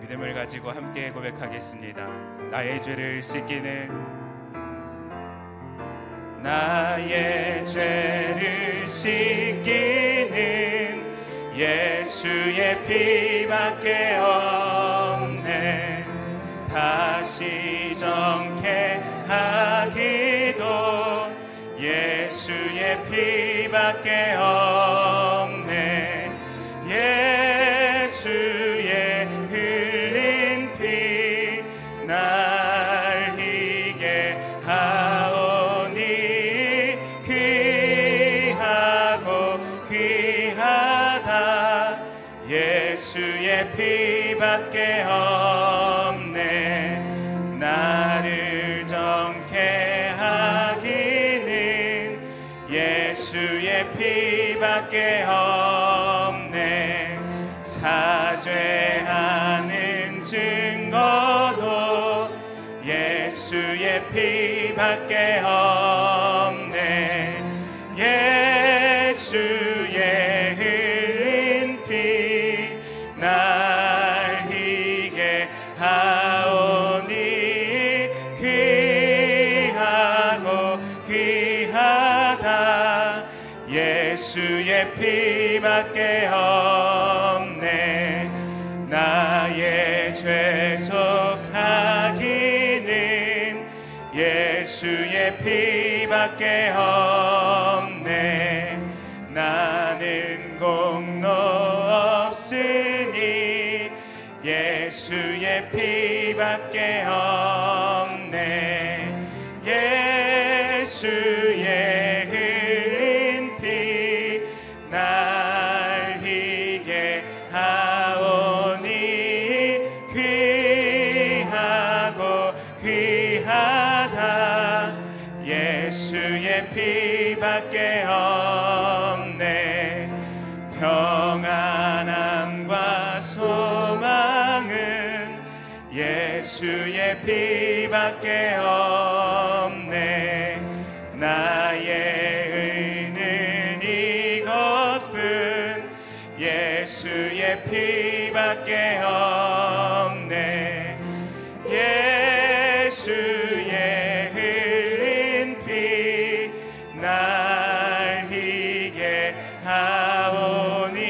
믿음을 가지고 함께 고백하겠습니다. 나의 죄를 씻기는, 나의 죄를 씻기는 예수의 피밖에 없네. 다시 정케 하기도 예수의 피밖에 없네. 예수의 흘린 피 날 희게 하오니 귀하고 귀하다 예수의 피밖에 없네. 나를 정케 하기는 예수의 피밖에 없네. 사죄하는 증거도 예수의 피밖에 없네. 예수의 흘린 피 날 희게 하오니 귀하고 귀하다 예수의 피밖에 없네. 나의 죄 속하기는 예수의 피밖에 없네. 나는 공로 없으니 예수의 피밖에 없네. 예수의 흘린 피 날 희게 하오니 귀하고 귀하다 예수의 피밖에 없네. 평안함과 소망은 예수의 피밖에 없네. 나의 의는 이것뿐 예수의 피밖에 없네. 예수의 흘린 피 날 희게 하오니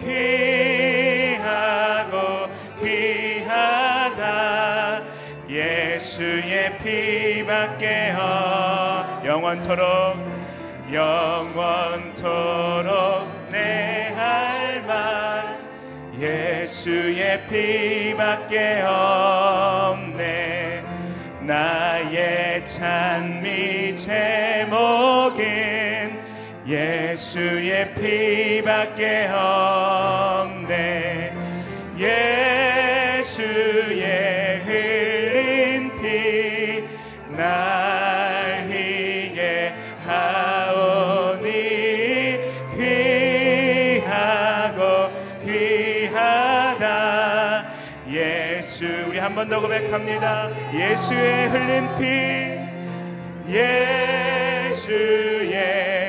귀하고 귀하다 예수의 피밖에 영원토록 영원토록 내 할 말 예수의 피밖에 없네. 나의 찬미 제목은 예수의 피밖에 없네. 예수의 흘린 피 날 희게 하오니 귀하고 귀하다 예수. 우리 한 번 더 고백합니다. 예수의 흘린 피, 예수의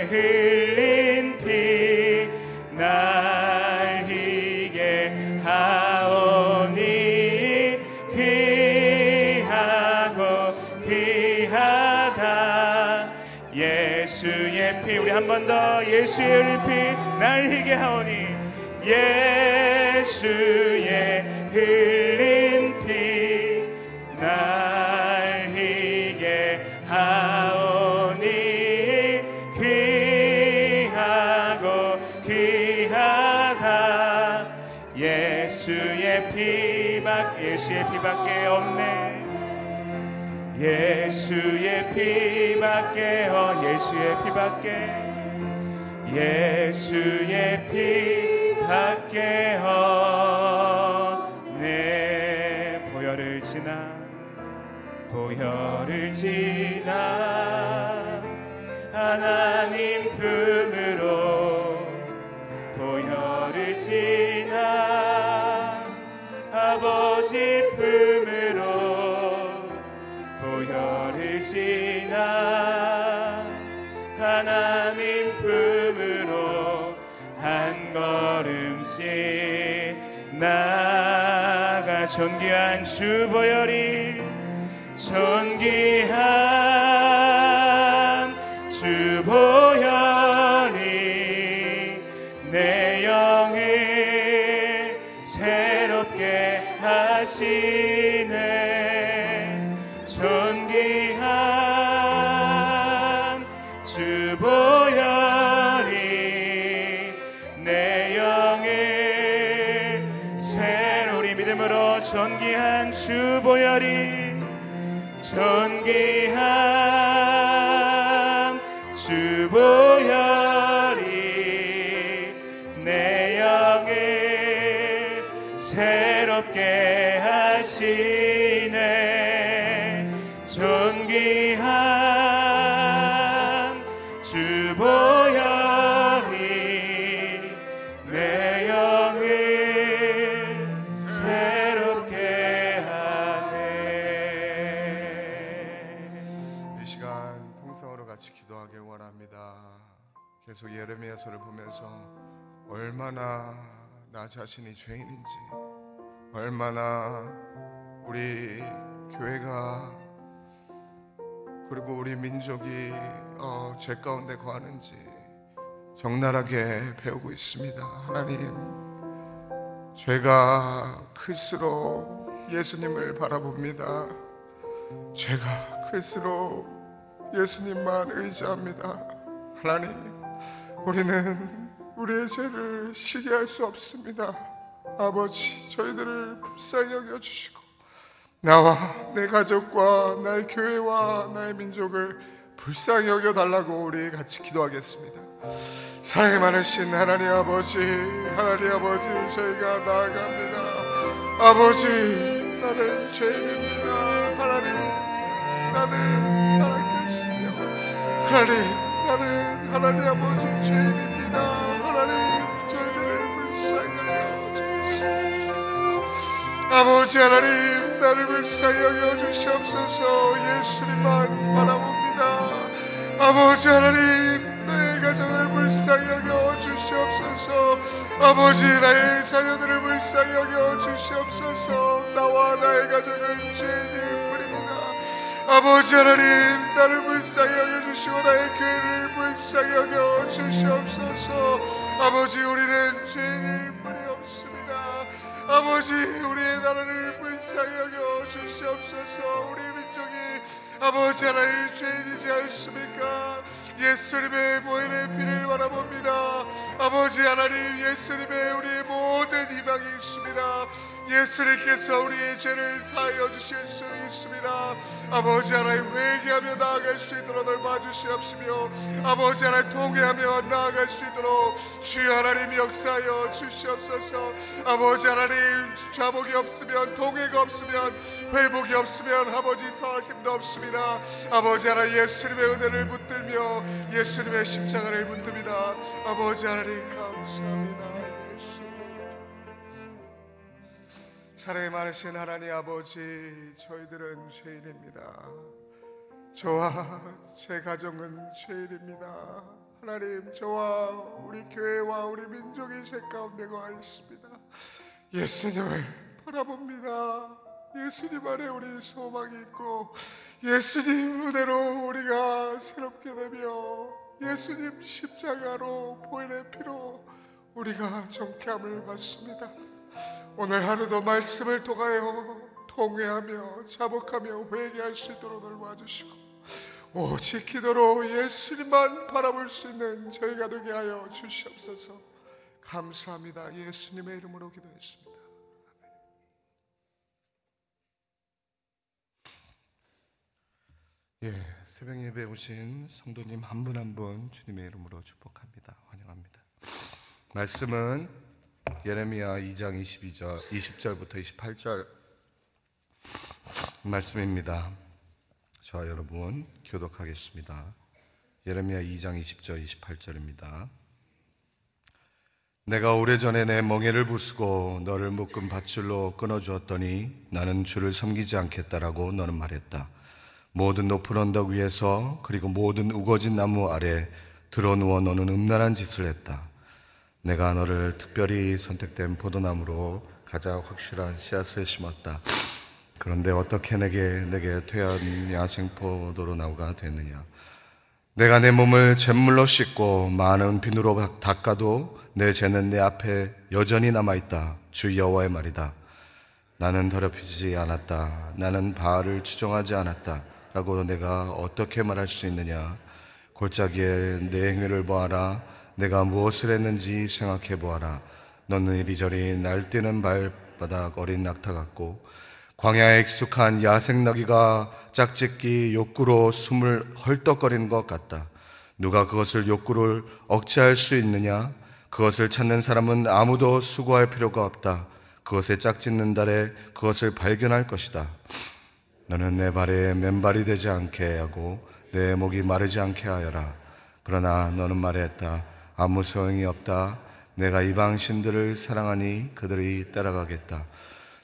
흘린 피 날 희게 하오니 귀하고 귀하다 예수의 피. 우리 한 번 더 예수의 흘린 피 날 희게 하오니. 예수의 흘린 피 날 희게 하오니 귀하고 귀하다 예수의 피밖에 없네. 예수의 피밖에 예수의 피밖에 예수의 피밖에 없네. 보혈을 지나 보혈을 지나 하나님 품으로 보혈을 지나 아버지 품으로 보혈을 지나 하나님 품으로 한 걸음씩 나 존귀한 주 보혈이 존귀한 주 보혈이 내 영을 새롭게 하시네 존귀한 주 보혈이 내 영을 새로 우리 믿음으로 존귀한 주 보혈이 존귀한 주 보혈이 내 영을 새롭게 하시네 존귀한 주 보혈이 내 영을 기도하길 원합니다. 계속 예레미야서를 보면서 얼마나 나 자신이 죄인인지, 얼마나 우리 교회가 그리고 우리 민족이 죄 가운데 거하는지 적나라하게 배우고 있습니다. 하나님, 죄가 클수록 예수님을 바라봅니다. 죄가 클수록 예수님만 의지합니다. 하나님, 우리는 우리의 죄를 시기할 수 없습니다. 아버지, 저희들을 불쌍히 여겨주시고 나와 내 가족과 나의 교회와 나의 민족을 불쌍히 여겨달라고 우리 같이 기도하겠습니다. 사랑이 많으신 하나님 아버지, 하나님 아버지, 저희가 나아갑니다. 아버지, 나는 죄인입니다. 하나님, 나는 하나님, 하나님, 나는 하나님 아버지 죄인입니다. 하나님, 저희들을 불쌍히 여겨주시옵소서. 아버지 하나님, 나를 불쌍히 여겨주시옵소서. 예수님만 바라봅니다. 아버지 하나님, 나의 가정을 불쌍히 여겨주시옵소서. 아버지, 나의 자녀들을 불쌍히 여겨주시옵소서. 나와 나의 가정은 죄인일 뿐입니다. 아버지 하나님, 나를 불쌍히 여겨주시고 나의 교회를 불쌍히 여겨주시옵소서. 아버지, 우리는 죄인일 뿐이 없습니다. 아버지, 우리의 나라를 불쌍히 여겨주시옵소서. 우리 민족이 아버지 하나님 죄인이지 않습니까? 예수님의 보혈의 피를 바라봅니다. 아버지 하나님, 예수님의 우리의 모든 희망이 있습니다. 예수님께서 우리의 죄를 사하여 주실 수 있습니다. 아버지 하나님, 회개하며 나아갈 수 있도록 넓어주시옵시며 아버지 하나님, 통회하며 나아갈 수 있도록 주여 하나님 역사하여 주시옵소서. 아버지 하나님, 자복이 없으면, 통회가 없으면, 회복이 없으면 아버지 사하심도 없습니다. 아버지 하나님, 예수님의 은혜를 붙들며 예수님의 십자가를 붙듭니다. 아버지 하나님, 감사합니다. 사랑이 많으신 하나님 아버지, 저희들은 죄인입니다. 저와 제 가정은 죄인입니다. 하나님, 저와 우리 교회와 우리 민족이 죄 가운데 거하 있습니다. 예수님을 바라봅니다. 예수님 안에 우리 소망이 있고 예수님 은혜로 우리가 새롭게 되며 예수님 십자가로 보혈의 피로 우리가 정쾌함을 받습니다. 오늘 하루도 말씀을 통하여 통회하며 자복하며 회개할 수 있도록 도와주시고 오직 기도로 예수님만 바라볼 수 있는 저희가 되게 하여 주시옵소서. 감사합니다. 예수님의 이름으로 기도했습니다. 예, 새벽 예배 오신 성도님 한 분 한 분 주님의 이름으로 축복합니다. 환영합니다. 말씀은 예레미야 2장 20절부터 28절 말씀입니다. 저와 여러분 교독하겠습니다. 예레미야 2장 20절 28절입니다. 내가 오래전에 내 멍에를 부수고 너를 묶은 밧줄로 끊어주었더니 나는 주를 섬기지 않겠다라고 너는 말했다. 모든 높은 언덕 위에서 그리고 모든 우거진 나무 아래 드러누워 너는 음란한 짓을 했다. 내가 너를 특별히 선택된 포도나무로 가장 확실한 씨앗을 심었다. 그런데 어떻게 내게 퇴한 야생포도로 나무가 됐느냐. 내가 내 몸을 잿물로 씻고 많은 비누로 닦아도 내 죄는 내 앞에 여전히 남아있다. 주 여호와의 말이다. 나는 더럽히지 않았다. 나는 바알을 추종하지 않았다. 라고 내가 어떻게 말할 수 있느냐. 골짜기에 내 행위를 보아라. 내가 무엇을 했는지 생각해 보아라. 너는 이리저리 날뛰는 발바닥 어린 낙타 같고 광야에 익숙한 야생나귀가 짝짓기 욕구로 숨을 헐떡거리는 것 같다. 누가 그것을 욕구를 억제할 수 있느냐? 그것을 찾는 사람은 아무도 수고할 필요가 없다. 그것에 짝짓는 달에 그것을 발견할 것이다. 너는 내 발에 맨발이 되지 않게 하고 내 목이 마르지 않게 하여라. 그러나 너는 말했다. 아무 소용이 없다. 내가 이방신들을 사랑하니 그들이 따라가겠다.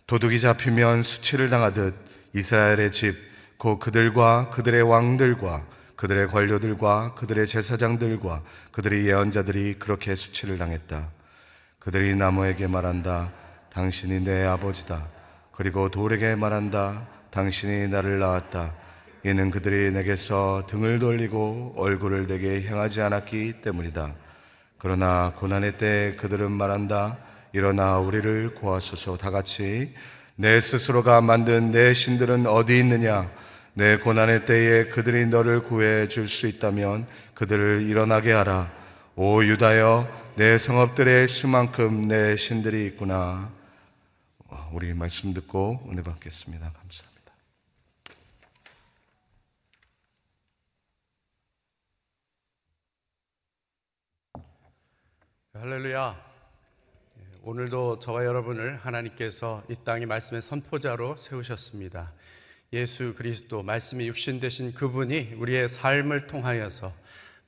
도둑이 잡히면 수치를 당하듯 이스라엘의 집, 곧 그들과 그들의 왕들과 그들의 관료들과 그들의 제사장들과 그들의 예언자들이 그렇게 수치를 당했다. 그들이 나무에게 말한다. 당신이 내 아버지다. 그리고 돌에게 말한다. 당신이 나를 낳았다. 이는 그들이 내게서 등을 돌리고 얼굴을 내게 향하지 않았기 때문이다. 그러나 고난의 때 그들은 말한다. 일어나 우리를 구하소서. 다 같이 내 스스로가 만든 내 신들은 어디 있느냐. 내 고난의 때에 그들이 너를 구해 줄 수 있다면 그들을 일어나게 하라. 오 유다여, 내 성읍들의 수만큼 내 신들이 있구나. 우리 말씀 듣고 은혜 받겠습니다. 감사합니다. 할렐루야. 오늘도 저와 여러분을 하나님께서 이 땅의 말씀의 선포자로 세우셨습니다. 예수 그리스도 말씀이 육신되신 그분이 우리의 삶을 통하여서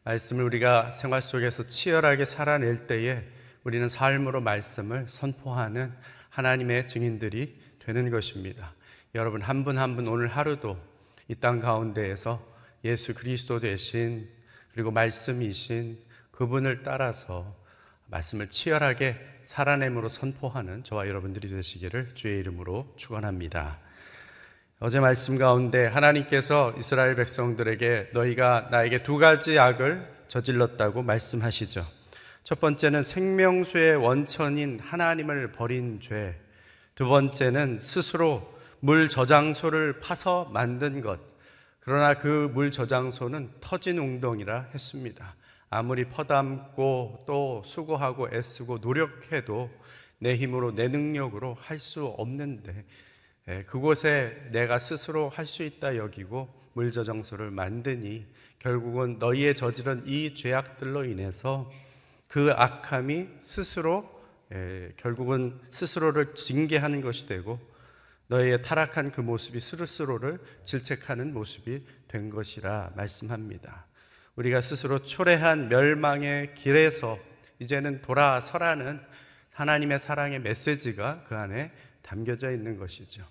말씀을 우리가 생활 속에서 치열하게 살아낼 때에 우리는 삶으로 말씀을 선포하는 하나님의 증인들이 되는 것입니다. 여러분 한 분 한 분 오늘 하루도 이 땅 가운데에서 예수 그리스도 되신 그리고 말씀이신 그분을 따라서 말씀을 치열하게 살아냄으로 선포하는 저와 여러분들이 되시기를 주의 이름으로 축원합니다. 어제 말씀 가운데 하나님께서 이스라엘 백성들에게 너희가 나에게 두 가지 악을 저질렀다고 말씀하시죠. 첫 번째는 생명수의 원천인 하나님을 버린 죄, 두 번째는 스스로 물 저장소를 파서 만든 것. 그러나 그 물 저장소는 터진 웅덩이라 했습니다. 아무리 퍼담고 또 수고하고 애쓰고 노력해도 내 힘으로 내 능력으로 할 수 없는데 그곳에 내가 스스로 할 수 있다 여기고 물저장소를 만드니 결국은 너희의 저지른 이 죄악들로 인해서 그 악함이 스스로 결국은 스스로를 징계하는 것이 되고 너희의 타락한 그 모습이 스스로를 질책하는 모습이 된 것이라 말씀합니다. 우리가 스스로 초래한 멸망의 길에서 이제는 돌아서라는 하나님의 사랑의 메시지가 그 안에 담겨져 있는 것이죠.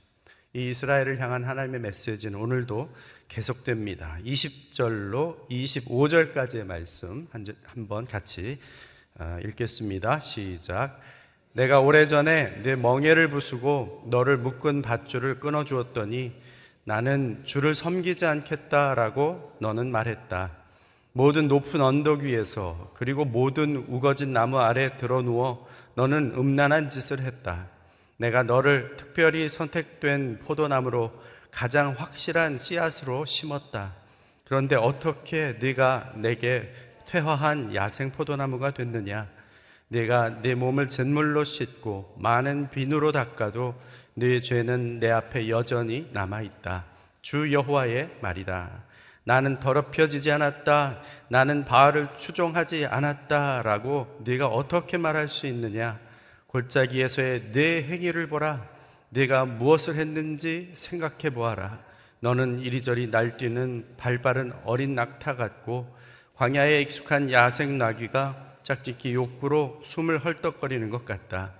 이 이스라엘을 향한 하나님의 메시지는 오늘도 계속됩니다. 20절로 25절까지의 말씀 한번 같이 읽겠습니다. 시작. 내가 오래전에 내 멍에를 부수고 너를 묶은 밧줄을 끊어주었더니 나는 주를 섬기지 않겠다라고 너는 말했다. 모든 높은 언덕 위에서 그리고 모든 우거진 나무 아래 드러누워 너는 음란한 짓을 했다. 내가 너를 특별히 선택된 포도나무로 가장 확실한 씨앗으로 심었다. 그런데 어떻게 네가 내게 퇴화한 야생 포도나무가 됐느냐. 네가 네 몸을 잿물로 씻고 많은 비누로 닦아도 네 죄는 내 앞에 여전히 남아있다. 주 여호와의 말이다. 나는 더럽혀지지 않았다. 나는 바알을 추종하지 않았다. 라고 네가 어떻게 말할 수 있느냐. 골짜기에서의 네 행위를 보라. 네가 무엇을 했는지 생각해 보아라. 너는 이리저리 날뛰는 발빠른 어린 낙타 같고 광야에 익숙한 야생나귀가 짝짓기 욕구로 숨을 헐떡거리는 것 같다.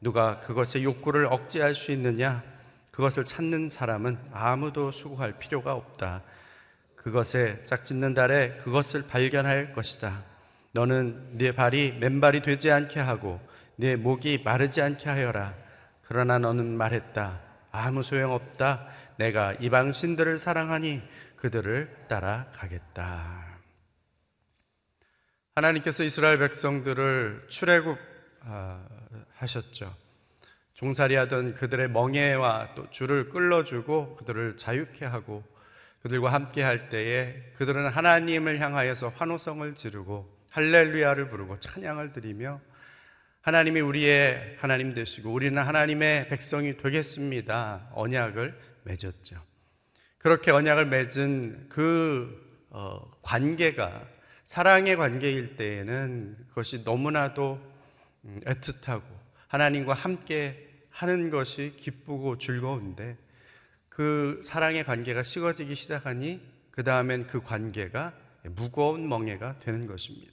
누가 그것의 욕구를 억제할 수 있느냐. 그것을 찾는 사람은 아무도 수고할 필요가 없다. 그것에 짝짓는 달에 그것을 발견할 것이다. 너는 네 발이 맨발이 되지 않게 하고 네 목이 마르지 않게 하여라. 그러나 너는 말했다. 아무 소용없다. 내가 이방신들을 사랑하니 그들을 따라가겠다. 하나님께서 이스라엘 백성들을 출애굽 하셨죠. 종살이하던 그들의 멍에와 또 줄을 끌어주고 그들을 자유케 하고 그들과 함께 할 때에 그들은 하나님을 향하여서 환호성을 지르고 할렐루야를 부르고 찬양을 드리며 하나님이 우리의 하나님 되시고 우리는 하나님의 백성이 되겠습니다. 언약을 맺었죠. 그렇게 언약을 맺은 그 관계가 사랑의 관계일 때에는 그것이 너무나도 애틋하고 하나님과 함께 하는 것이 기쁘고 즐거운데 그 사랑의 관계가 식어지기 시작하니 그 다음엔 그 관계가 무거운 멍에가 되는 것입니다.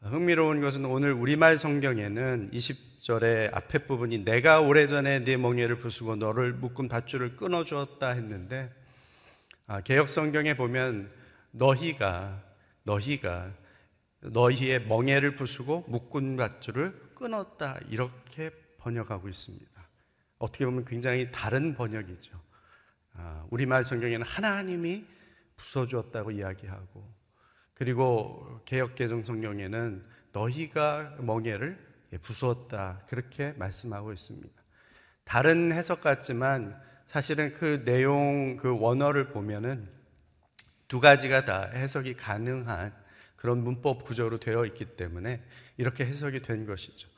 흥미로운 것은 오늘 우리말 성경에는 20절의 앞에 부분이 내가 오래전에 네 멍에를 부수고 너를 묶은 밧줄을 끊어주었다 했는데 개역 성경에 보면 너희가 너희의 멍에를 부수고 묶은 밧줄을 끊었다 이렇게 번역하고 있습니다. 어떻게 보면 굉장히 다른 번역이죠. 우리말 성경에는 하나님이 부숴주었다고 이야기하고 그리고 개역개정 성경에는 너희가 멍에를 부수었다 그렇게 말씀하고 있습니다. 다른 해석 같지만 사실은 그 내용 그 원어를 보면은 두 가지가 다 해석이 가능한 그런 문법 구조로 되어 있기 때문에 이렇게 해석이 된 것이죠.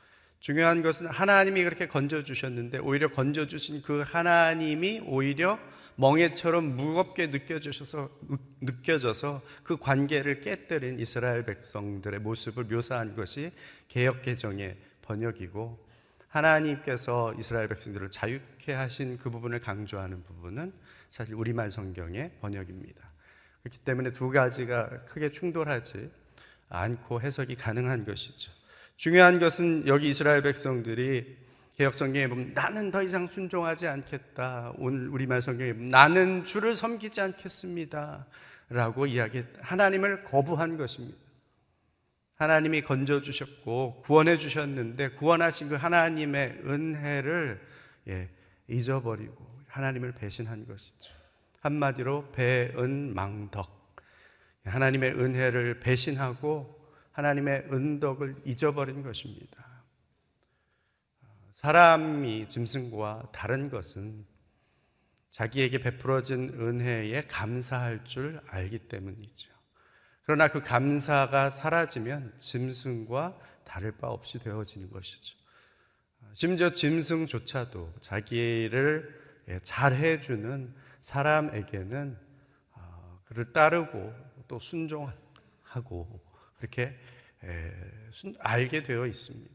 중요한 것은 하나님이 그렇게 건져주셨는데 오히려 건져주신 그 하나님이 오히려 멍에처럼 무겁게 느껴져서 그 관계를 깨뜨린 이스라엘 백성들의 모습을 묘사한 것이 개역개정의 번역이고 하나님께서 이스라엘 백성들을 자유케 하신 그 부분을 강조하는 부분은 사실 우리말 성경의 번역입니다. 그렇기 때문에 두 가지가 크게 충돌하지 않고 해석이 가능한 것이죠. 중요한 것은 여기 이스라엘 백성들이 개역 성경에 보면 나는 더 이상 순종하지 않겠다. 오늘 우리말 성경에 보면 나는 주를 섬기지 않겠습니다 라고 이야기했다. 하나님을 거부한 것입니다. 하나님이 건져주셨고 구원해 주셨는데 구원하신 그 하나님의 은혜를 잊어버리고 하나님을 배신한 것이죠. 한마디로 배은망덕, 하나님의 은혜를 배신하고 하나님의 은덕을 잊어버린 것입니다. 사람이 짐승과 다른 것은 자기에게 베풀어진 은혜에 감사할 줄 알기 때문이죠. 그러나 그 감사가 사라지면 짐승과 다를 바 없이 되어지는 것이죠. 심지어 짐승조차도 자기를 잘해주는 사람에게는 그를 따르고 또 순종하고 그렇게 알게 되어 있습니다.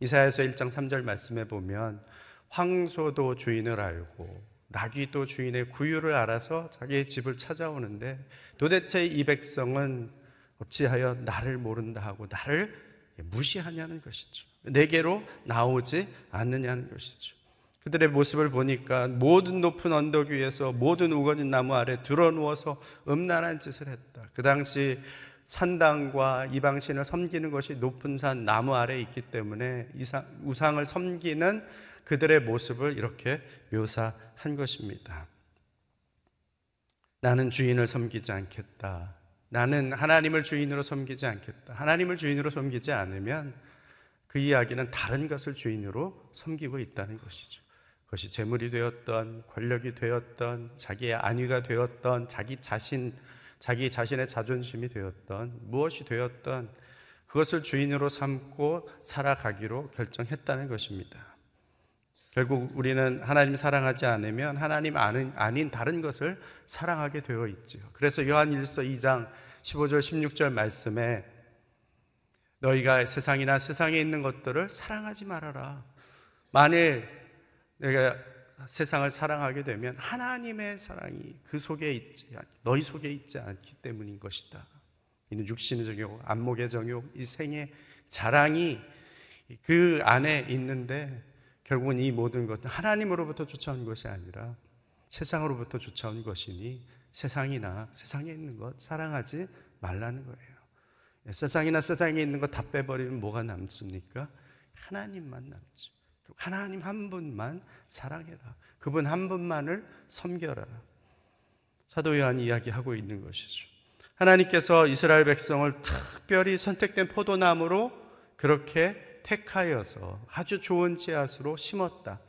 이사야서 1장 3절 말씀에 보면 황소도 주인을 알고 나귀도 주인의 구유를 알아서 자기의 집을 찾아오는데 도대체 이 백성은 어찌하여 나를 모른다 하고 나를 무시하냐는 것이죠. 내게로 나오지 않느냐는 것이죠. 그들의 모습을 보니까 모든 높은 언덕 위에서 모든 우거진 나무 아래 드러누워서 음란한 짓을 했다. 그 당시 산당과 이방신을 섬기는 것이 높은 산 나무 아래에 있기 때문에 우상을 섬기는 그들의 모습을 이렇게 묘사한 것입니다. 나는 주인을 섬기지 않겠다. 나는 하나님을 주인으로 섬기지 않겠다. 하나님을 주인으로 섬기지 않으면 그 이야기는 다른 것을 주인으로 섬기고 있다는 것이죠. 그것이 재물이 되었던, 권력이 되었던, 자기의 안위가 되었던, 자기 자신의 자존심이 되었던 무엇이 되었던 그것을 주인으로 삼고 살아가기로 결정했다는 것입니다. 결국 우리는 하나님 사랑하지 않으면 하나님 아닌 다른 것을 사랑하게 되어 있지요. 그래서 요한일서 2장 15절 16절 말씀에 너희가 세상이나 세상에 있는 것들을 사랑하지 말아라. 만일 내가 세상을 사랑하게 되면 하나님의 사랑이 그 속에 너희 속에 있지 않기 때문인 것이다. 이는 육신의 정욕, 안목의 정욕, 이 생의 자랑이 그 안에 있는데 결국은 이 모든 것은 하나님으로부터 쫓아온 것이 아니라 세상으로부터 쫓아온 것이니 세상이나 세상에 있는 것 사랑하지 말라는 거예요. 세상이나 세상에 있는 것 다 빼버리면 뭐가 남습니까? 하나님만 남죠. 하나님 한 분만 사랑해라. 그분 한 분만을 섬겨라. 사도 요한이 이야기하고 있는 것이죠. 하나님께서 이스라엘 백성을 특별히 선택된 포도나무로 그렇게 택하여서 아주 좋은 씨앗으로 심었다.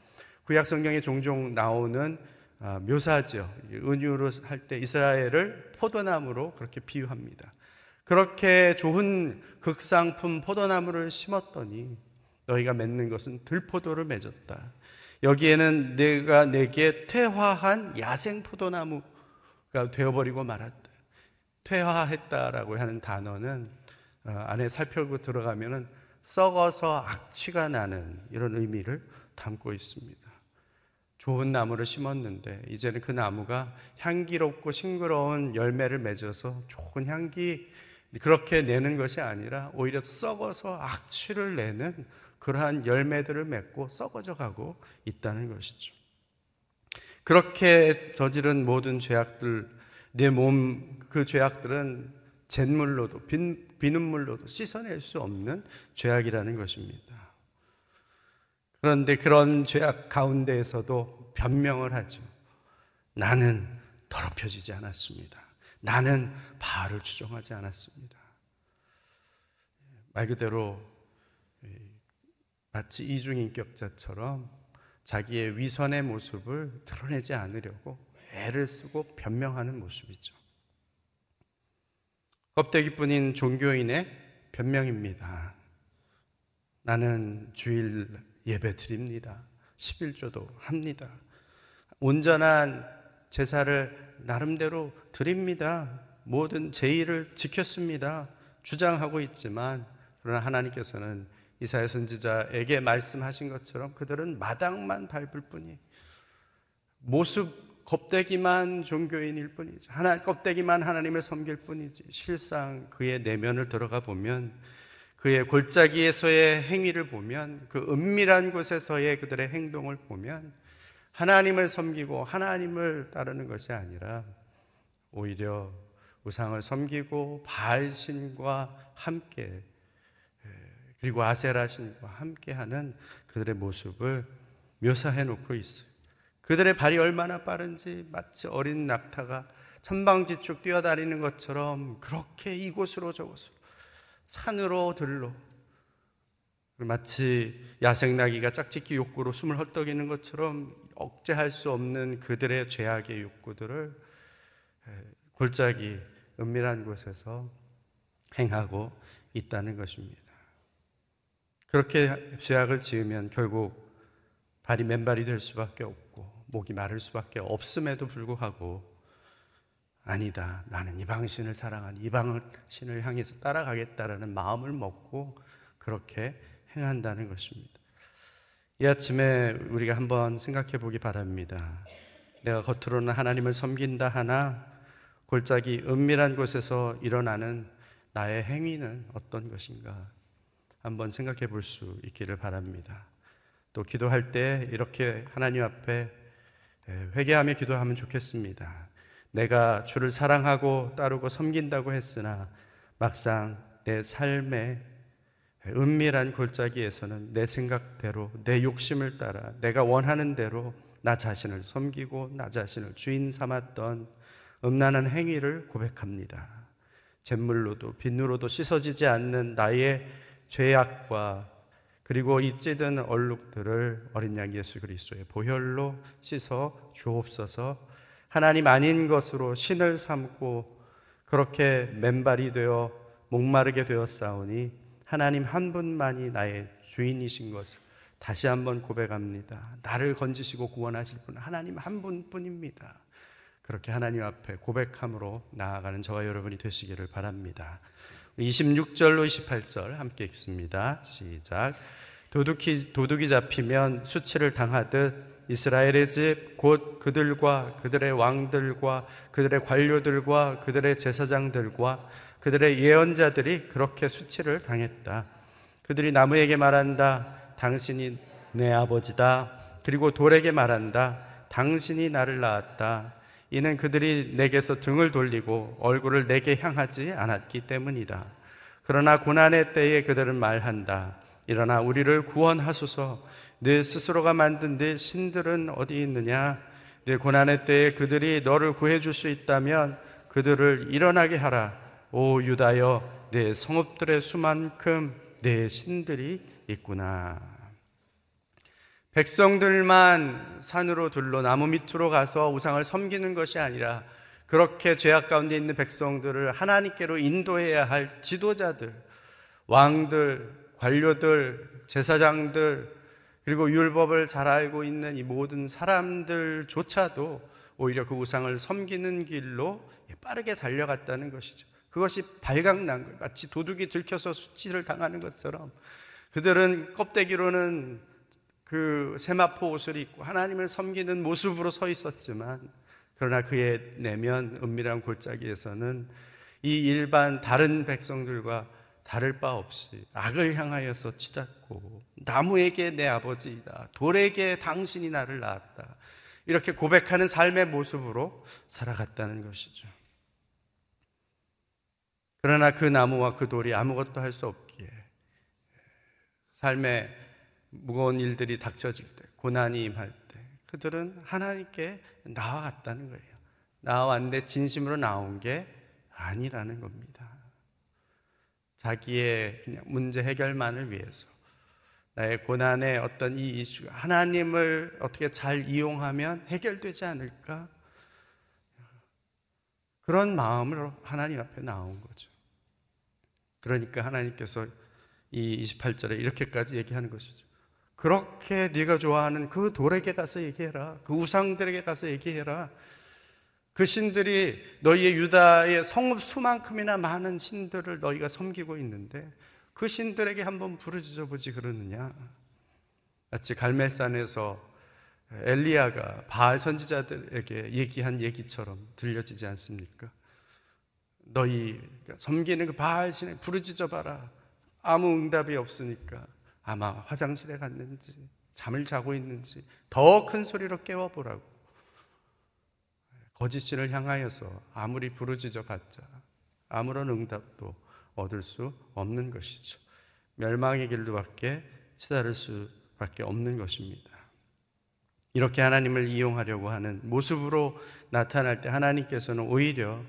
구약 성경에 종종 나오는 묘사죠. 은유로 할 때 이스라엘을 포도나무로 그렇게 비유합니다. 그렇게 좋은 극상품 포도나무를 심었더니 너희가 맺는 것은 들포도를 맺었다. 여기에는 내가 내게 퇴화한 야생 포도나무가 되어버리고 말았다. 퇴화했다라고 하는 단어는 안에 살펴보고 들어가면은 썩어서 악취가 나는 이런 의미를 담고 있습니다. 좋은 나무를 심었는데 이제는 그 나무가 향기롭고 싱그러운 열매를 맺어서 좋은 향기 그렇게 내는 것이 아니라 오히려 썩어서 악취를 내는 그러한 열매들을 맺고 썩어져 가고 있다는 것이죠. 그렇게 저지른 모든 죄악들, 내 몸 그 죄악들은 잿물로도 비눗물로도 씻어낼 수 없는 죄악이라는 것입니다. 그런데 그런 죄악 가운데에서도 변명을 하죠. 나는 더럽혀지지 않았습니다. 나는 바알을 추종하지 않았습니다. 말 그대로 마치 이중인격자처럼 자기의 위선의 모습을 드러내지 않으려고 애를 쓰고 변명하는 모습이죠. 껍데기뿐인 종교인의 변명입니다. 나는 주일 예배 드립니다. 11조도 합니다. 온전한 제사를 나름대로 드립니다. 모든 제의를 지켰습니다. 주장하고 있지만 그러나 하나님께서는 이사야 선지자에게 말씀하신 것처럼 그들은 마당만 밟을 뿐이 모습 껍데기만 종교인일 뿐이지 껍데기만 하나님을 섬길 뿐이지 실상 그의 내면을 들어가 보면 그의 골짜기에서의 행위를 보면 그 은밀한 곳에서의 그들의 행동을 보면 하나님을 섬기고 하나님을 따르는 것이 아니라 오히려 우상을 섬기고 바알 신과 함께 그리고 아세라 신과 함께하는 그들의 모습을 묘사해 놓고 있어요. 그들의 발이 얼마나 빠른지 마치 어린 낙타가 천방지축 뛰어다니는 것처럼 그렇게 이곳으로 저곳으로 산으로 들로 마치 야생나기가 짝짓기 욕구로 숨을 헐떡이는 것처럼 억제할 수 없는 그들의 죄악의 욕구들을 골짜기 은밀한 곳에서 행하고 있다는 것입니다. 그렇게 죄악을 지으면 결국 발이 맨발이 될 수밖에 없고 목이 마를 수밖에 없음에도 불구하고 아니다, 나는 이방신을 사랑한 이방신을 향해서 따라가겠다라는 마음을 먹고 그렇게 행한다는 것입니다. 이 아침에 우리가 한번 생각해 보기 바랍니다. 내가 겉으로는 하나님을 섬긴다 하나 골짜기 은밀한 곳에서 일어나는 나의 행위는 어떤 것인가 한번 생각해 볼 수 있기를 바랍니다. 또 기도할 때 이렇게 하나님 앞에 회개하며 기도하면 좋겠습니다. 내가 주를 사랑하고 따르고 섬긴다고 했으나 막상 내 삶의 은밀한 골짜기에서는 내 생각대로 내 욕심을 따라 내가 원하는 대로 나 자신을 섬기고 나 자신을 주인 삼았던 음란한 행위를 고백합니다. 잿물로도 빗으로도 씻어지지 않는 나의 죄악과 그리고 이 찌든 얼룩들을 어린 양 예수 그리스도의 보혈로 씻어 주옵소서. 하나님 아닌 것으로 신을 삼고 그렇게 맨발이 되어 목마르게 되었사오니 하나님 한 분만이 나의 주인이신 것을 다시 한번 고백합니다. 나를 건지시고 구원하실 분은 하나님 한 분뿐입니다. 그렇게 하나님 앞에 고백함으로 나아가는 저와 여러분이 되시기를 바랍니다. 26절로 28절 함께 읽습니다. 시작. 도둑이 잡히면 수치를 당하듯 이스라엘의 집 곧 그들과 그들의 왕들과 그들의 관료들과 그들의 제사장들과 그들의 예언자들이 그렇게 수치를 당했다. 그들이 나무에게 말한다. 당신이 내 아버지다. 그리고 돌에게 말한다. 당신이 나를 낳았다. 이는 그들이 내게서 등을 돌리고 얼굴을 내게 향하지 않았기 때문이다. 그러나 고난의 때에 그들은 말한다. 일어나 우리를 구원하소서. 내 스스로가 만든 내 신들은 어디 있느냐? 내 고난의 때에 그들이 너를 구해줄 수 있다면 그들을 일어나게 하라. 오 유다여, 내 성읍들의 수만큼 내 신들이 있구나. 백성들만 산으로 둘러 나무 밑으로 가서 우상을 섬기는 것이 아니라 그렇게 죄악 가운데 있는 백성들을 하나님께로 인도해야 할 지도자들, 왕들, 관료들, 제사장들, 그리고 율법을 잘 알고 있는 이 모든 사람들조차도 오히려 그 우상을 섬기는 길로 빠르게 달려갔다는 것이죠. 그것이 발각난 거예요. 마치 도둑이 들켜서 수치를 당하는 것처럼 그들은 껍데기로는 그 세마포 옷을 입고 하나님을 섬기는 모습으로 서 있었지만, 그러나 그의 내면 은밀한 골짜기에서는 이 일반 다른 백성들과 다를 바 없이 악을 향하여서 치닫고, 나무에게 내 아버지이다, 돌에게 당신이 나를 낳았다, 이렇게 고백하는 삶의 모습으로 살아갔다는 것이죠. 그러나 그 나무와 그 돌이 아무것도 할 수 없기에 삶의 무거운 일들이 닥쳐질 때, 고난이 임할 때 그들은 하나님께 나아갔다는 거예요. 나왔는데 진심으로 나온 게 아니라는 겁니다. 자기의 그냥 문제 해결만을 위해서, 나의 고난의 어떤 이 이슈가 하나님을 어떻게 잘 이용하면 해결되지 않을까, 그런 마음으로 하나님 앞에 나온 거죠. 그러니까 하나님께서 이 28절에 이렇게까지 얘기하는 것이죠. 그렇게 네가 좋아하는 그 돌에게 가서 얘기해라. 그 우상들에게 가서 얘기해라. 그 신들이 너희의 유다의 성읍 수만큼이나 많은 신들을 너희가 섬기고 있는데 그 신들에게 한번 부르짖어 보지 그러느냐. 마치 갈멜산에서 엘리야가 바알 선지자들에게 얘기한 얘기처럼 들려지지 않습니까? 너희 섬기는 그 바알 신에 부르짖어 봐라. 아무 응답이 없으니까 아마 화장실에 갔는지 잠을 자고 있는지 더 큰 소리로 깨워보라고. 거짓신을 향하여서 아무리 부르짖어 봤자 아무런 응답도 얻을 수 없는 것이죠. 멸망의 길로밖에 치달을 수밖에 없는 것입니다. 이렇게 하나님을 이용하려고 하는 모습으로 나타날 때 하나님께서는 오히려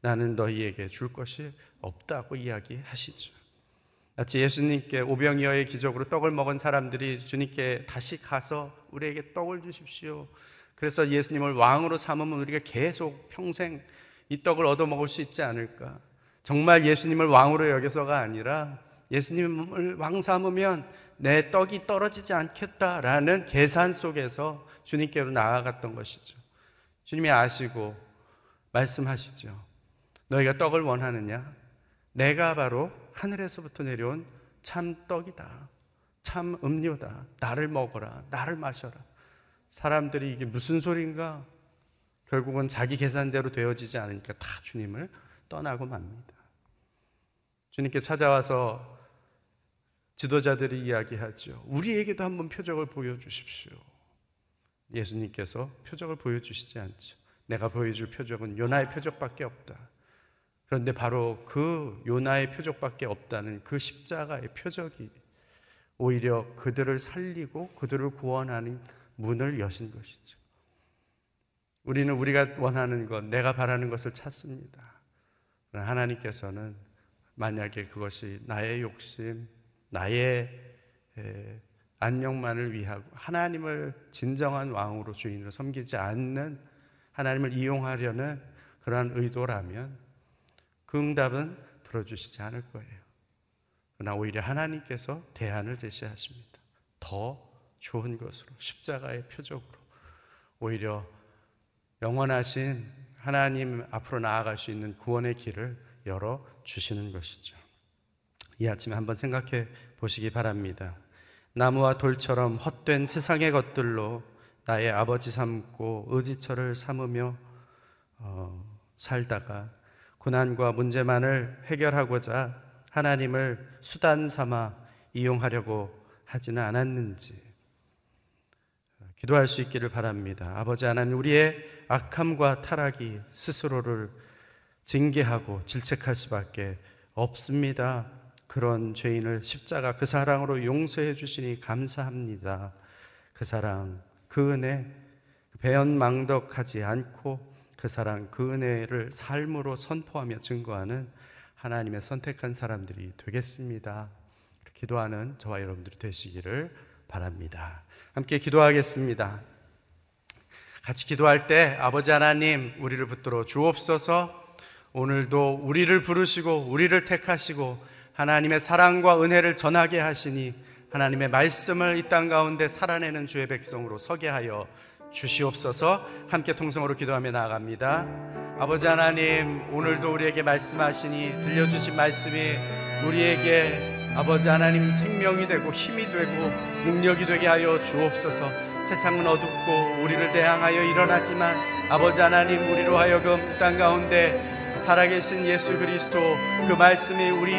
나는 너희에게 줄 것이 없다고 이야기하시죠. 마치 예수님께 오병이어의 기적으로 떡을 먹은 사람들이 주님께 다시 가서 우리에게 떡을 주십시오, 그래서 예수님을 왕으로 삼으면 우리가 계속 평생 이 떡을 얻어먹을 수 있지 않을까, 정말 예수님을 왕으로 여겨서가 아니라 예수님을 왕 삼으면 내 떡이 떨어지지 않겠다라는 계산 속에서 주님께로 나아갔던 것이죠. 주님이 아시고 말씀하시죠. 너희가 떡을 원하느냐? 내가 바로 하늘에서부터 내려온 참 떡이다, 참 음료다, 나를 먹어라, 나를 마셔라. 사람들이 이게 무슨 소린가? 결국은 자기 계산대로 되어지지 않으니까 다 주님을 떠나고 맙니다. 주님께 찾아와서 지도자들이 이야기하죠. 우리에게도 한번 표적을 보여주십시오. 예수님께서 표적을 보여주시지 않죠. 내가 보여줄 표적은 요나의 표적밖에 없다. 그런데 바로 그 요나의 표적밖에 없다는 그 십자가의 표적이 오히려 그들을 살리고 그들을 구원하는 문을 여신 것이죠. 우리는 우리가 원하는 것, 내가 바라는 것을 찾습니다. 그러나 하나님께서는 만약에 그것이 나의 욕심, 나의 안녕만을 위하고 하나님을 진정한 왕으로, 주인으로 섬기지 않는, 하나님을 이용하려는 그러한 의도라면 그 응답은 들어주시지 않을 거예요. 그러나 오히려 하나님께서 대안을 제시하십니다. 더 좋은 것으로, 십자가의 표적으로, 오히려 영원하신 하나님 앞으로 나아갈 수 있는 구원의 길을 열어주시는 것이죠. 이 아침에 한번 생각해 보시기 바랍니다. 나무와 돌처럼 헛된 세상의 것들로 나의 아버지 삼고 의지처를 삼으며 살다가 고난과 문제만을 해결하고자 하나님을 수단 삼아 이용하려고 하지는 않았는지 기도할 수 있기를 바랍니다. 아버지 하나님, 우리의 악함과 타락이 스스로를 징계하고 질책할 수밖에 없습니다. 그런 죄인을 십자가 그 사랑으로 용서해 주시니 감사합니다. 그 사랑, 그 은혜 배은망덕하지 않고 그 사랑, 그 은혜를 삶으로 선포하며 증거하는 하나님의 선택한 사람들이 되겠습니다. 기도하는 저와 여러분들이 되시기를 바랍니다. 함께 기도하겠습니다. 같이 기도할 때 아버지 하나님 우리를 붙들어 주옵소서. 오늘도 우리를 부르시고 우리를 택하시고 하나님의 사랑과 은혜를 전하게 하시니 하나님의 말씀을 이 땅 가운데 살아내는 주의 백성으로 서게 하여 주시옵소서. 함께 통성으로 기도하며 나아갑니다. 아버지 하나님, 오늘도 우리에게 말씀하시니 들려주신 말씀이 우리에게 아버지 하나님 생명이 되고 힘이 되고 능력이 되게 하여 주옵소서. 세상은 어둡고 우리를 대항하여 일어나지만 아버지 하나님 우리로 하여금 이 땅 가운데 살아계신 예수 그리스도 그 말씀이 우리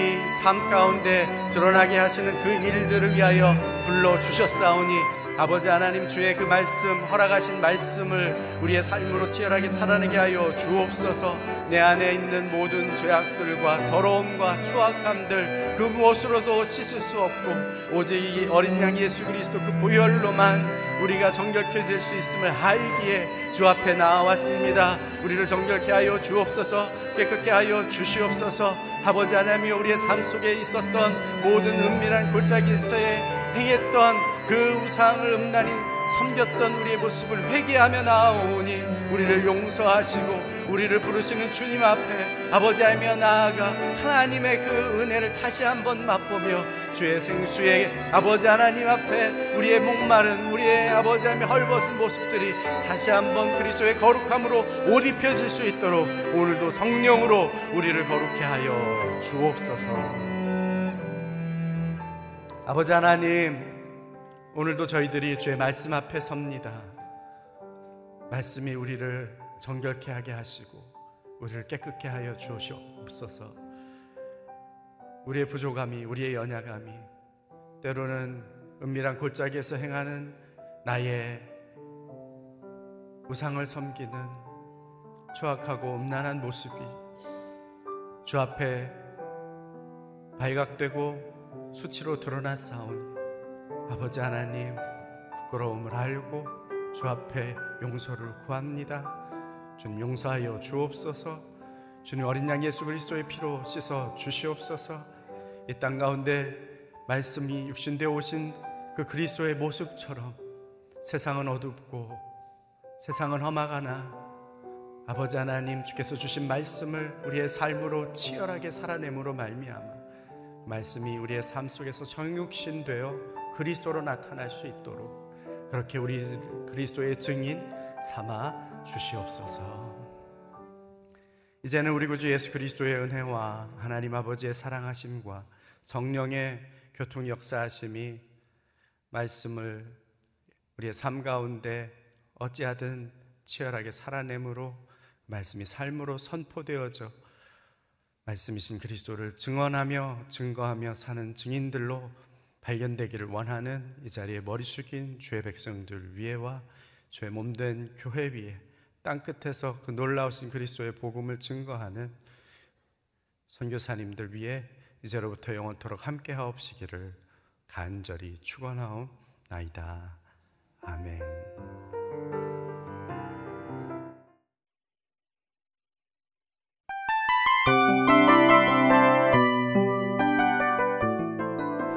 삶 가운데 드러나게 하시는 그 일들을 위하여 불러주셨사오니 아버지 하나님 주의 그 말씀, 허락하신 말씀을 우리의 삶으로 치열하게 살아내게 하여 주옵소서. 내 안에 있는 모든 죄악들과 더러움과 추악함들 그 무엇으로도 씻을 수 없고 오직 이 어린 양 예수 그리스도 그 보혈로만 우리가 정결케 될 수 있음을 알기에 주 앞에 나아왔습니다. 우리를 정결케 하여 주옵소서. 깨끗게 하여 주시옵소서. 아버지 하나님이 우리의 삶 속에 있었던 모든 은밀한 골짜기에서의 행했던 그 우상을 음란히 섬겼던 우리의 모습을 회개하며 나아오니 우리를 용서하시고 우리를 부르시는 주님 앞에 아버지 하며 나아가 하나님의 그 은혜를 다시 한번 맛보며 주의 생수의 아버지 하나님 앞에 우리의 목마른 우리의 아버지 하며 헐벗은 모습들이 다시 한번 그리스도의 거룩함으로 옷 입혀질 수 있도록 오늘도 성령으로 우리를 거룩케 하여 주옵소서. 아버지 하나님, 오늘도 저희들이 주의 말씀 앞에 섭니다. 말씀이 우리를 정결케 하게 하시고 우리를 깨끗게 하여 주시옵소서. 우리의 부족함이, 우리의 연약함이, 때로는 은밀한 골짜기에서 행하는 나의 우상을 섬기는 추악하고 음란한 모습이 주 앞에 발각되고 수치로 드러났사오니 아버지 하나님, 부끄러움을 알고 주 앞에 용서를 구합니다. 주님 용서하여 주옵소서. 주님 어린 양 예수 그리스도의 피로 씻어 주시옵소서. 이 땅 가운데 말씀이 육신되어 오신 그 그리스도의 모습처럼 세상은 어둡고 세상은 험하거나 아버지 하나님 주께서 주신 말씀을 우리의 삶으로 치열하게 살아내므로 말미암아 말씀이 우리의 삶 속에서 정육신되어 그리스도로 나타날 수 있도록 그렇게 우리 그리스도의 증인 삼아 주시옵소서. 이제는 우리 구주 예수 그리스도의 은혜와 하나님 아버지의 사랑하심과 성령의 교통 역사하심이 말씀을 우리의 삶 가운데 어찌하든 치열하게 살아내므로 말씀이 삶으로 선포되어져 말씀이신 그리스도를 증언하며 증거하며 사는 증인들로 발견되기를 원하는 이 자리에 머리 숙인 주의 백성들 위에와 주의 몸된 교회 위에 땅끝에서 그 놀라우신 그리스도의 복음을 증거하는 선교사님들 위에 이제로부터 영원토록 함께하옵시기를 간절히 축원하옵나이다. 아멘.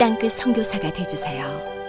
땅끝 선교사가 되어주세요.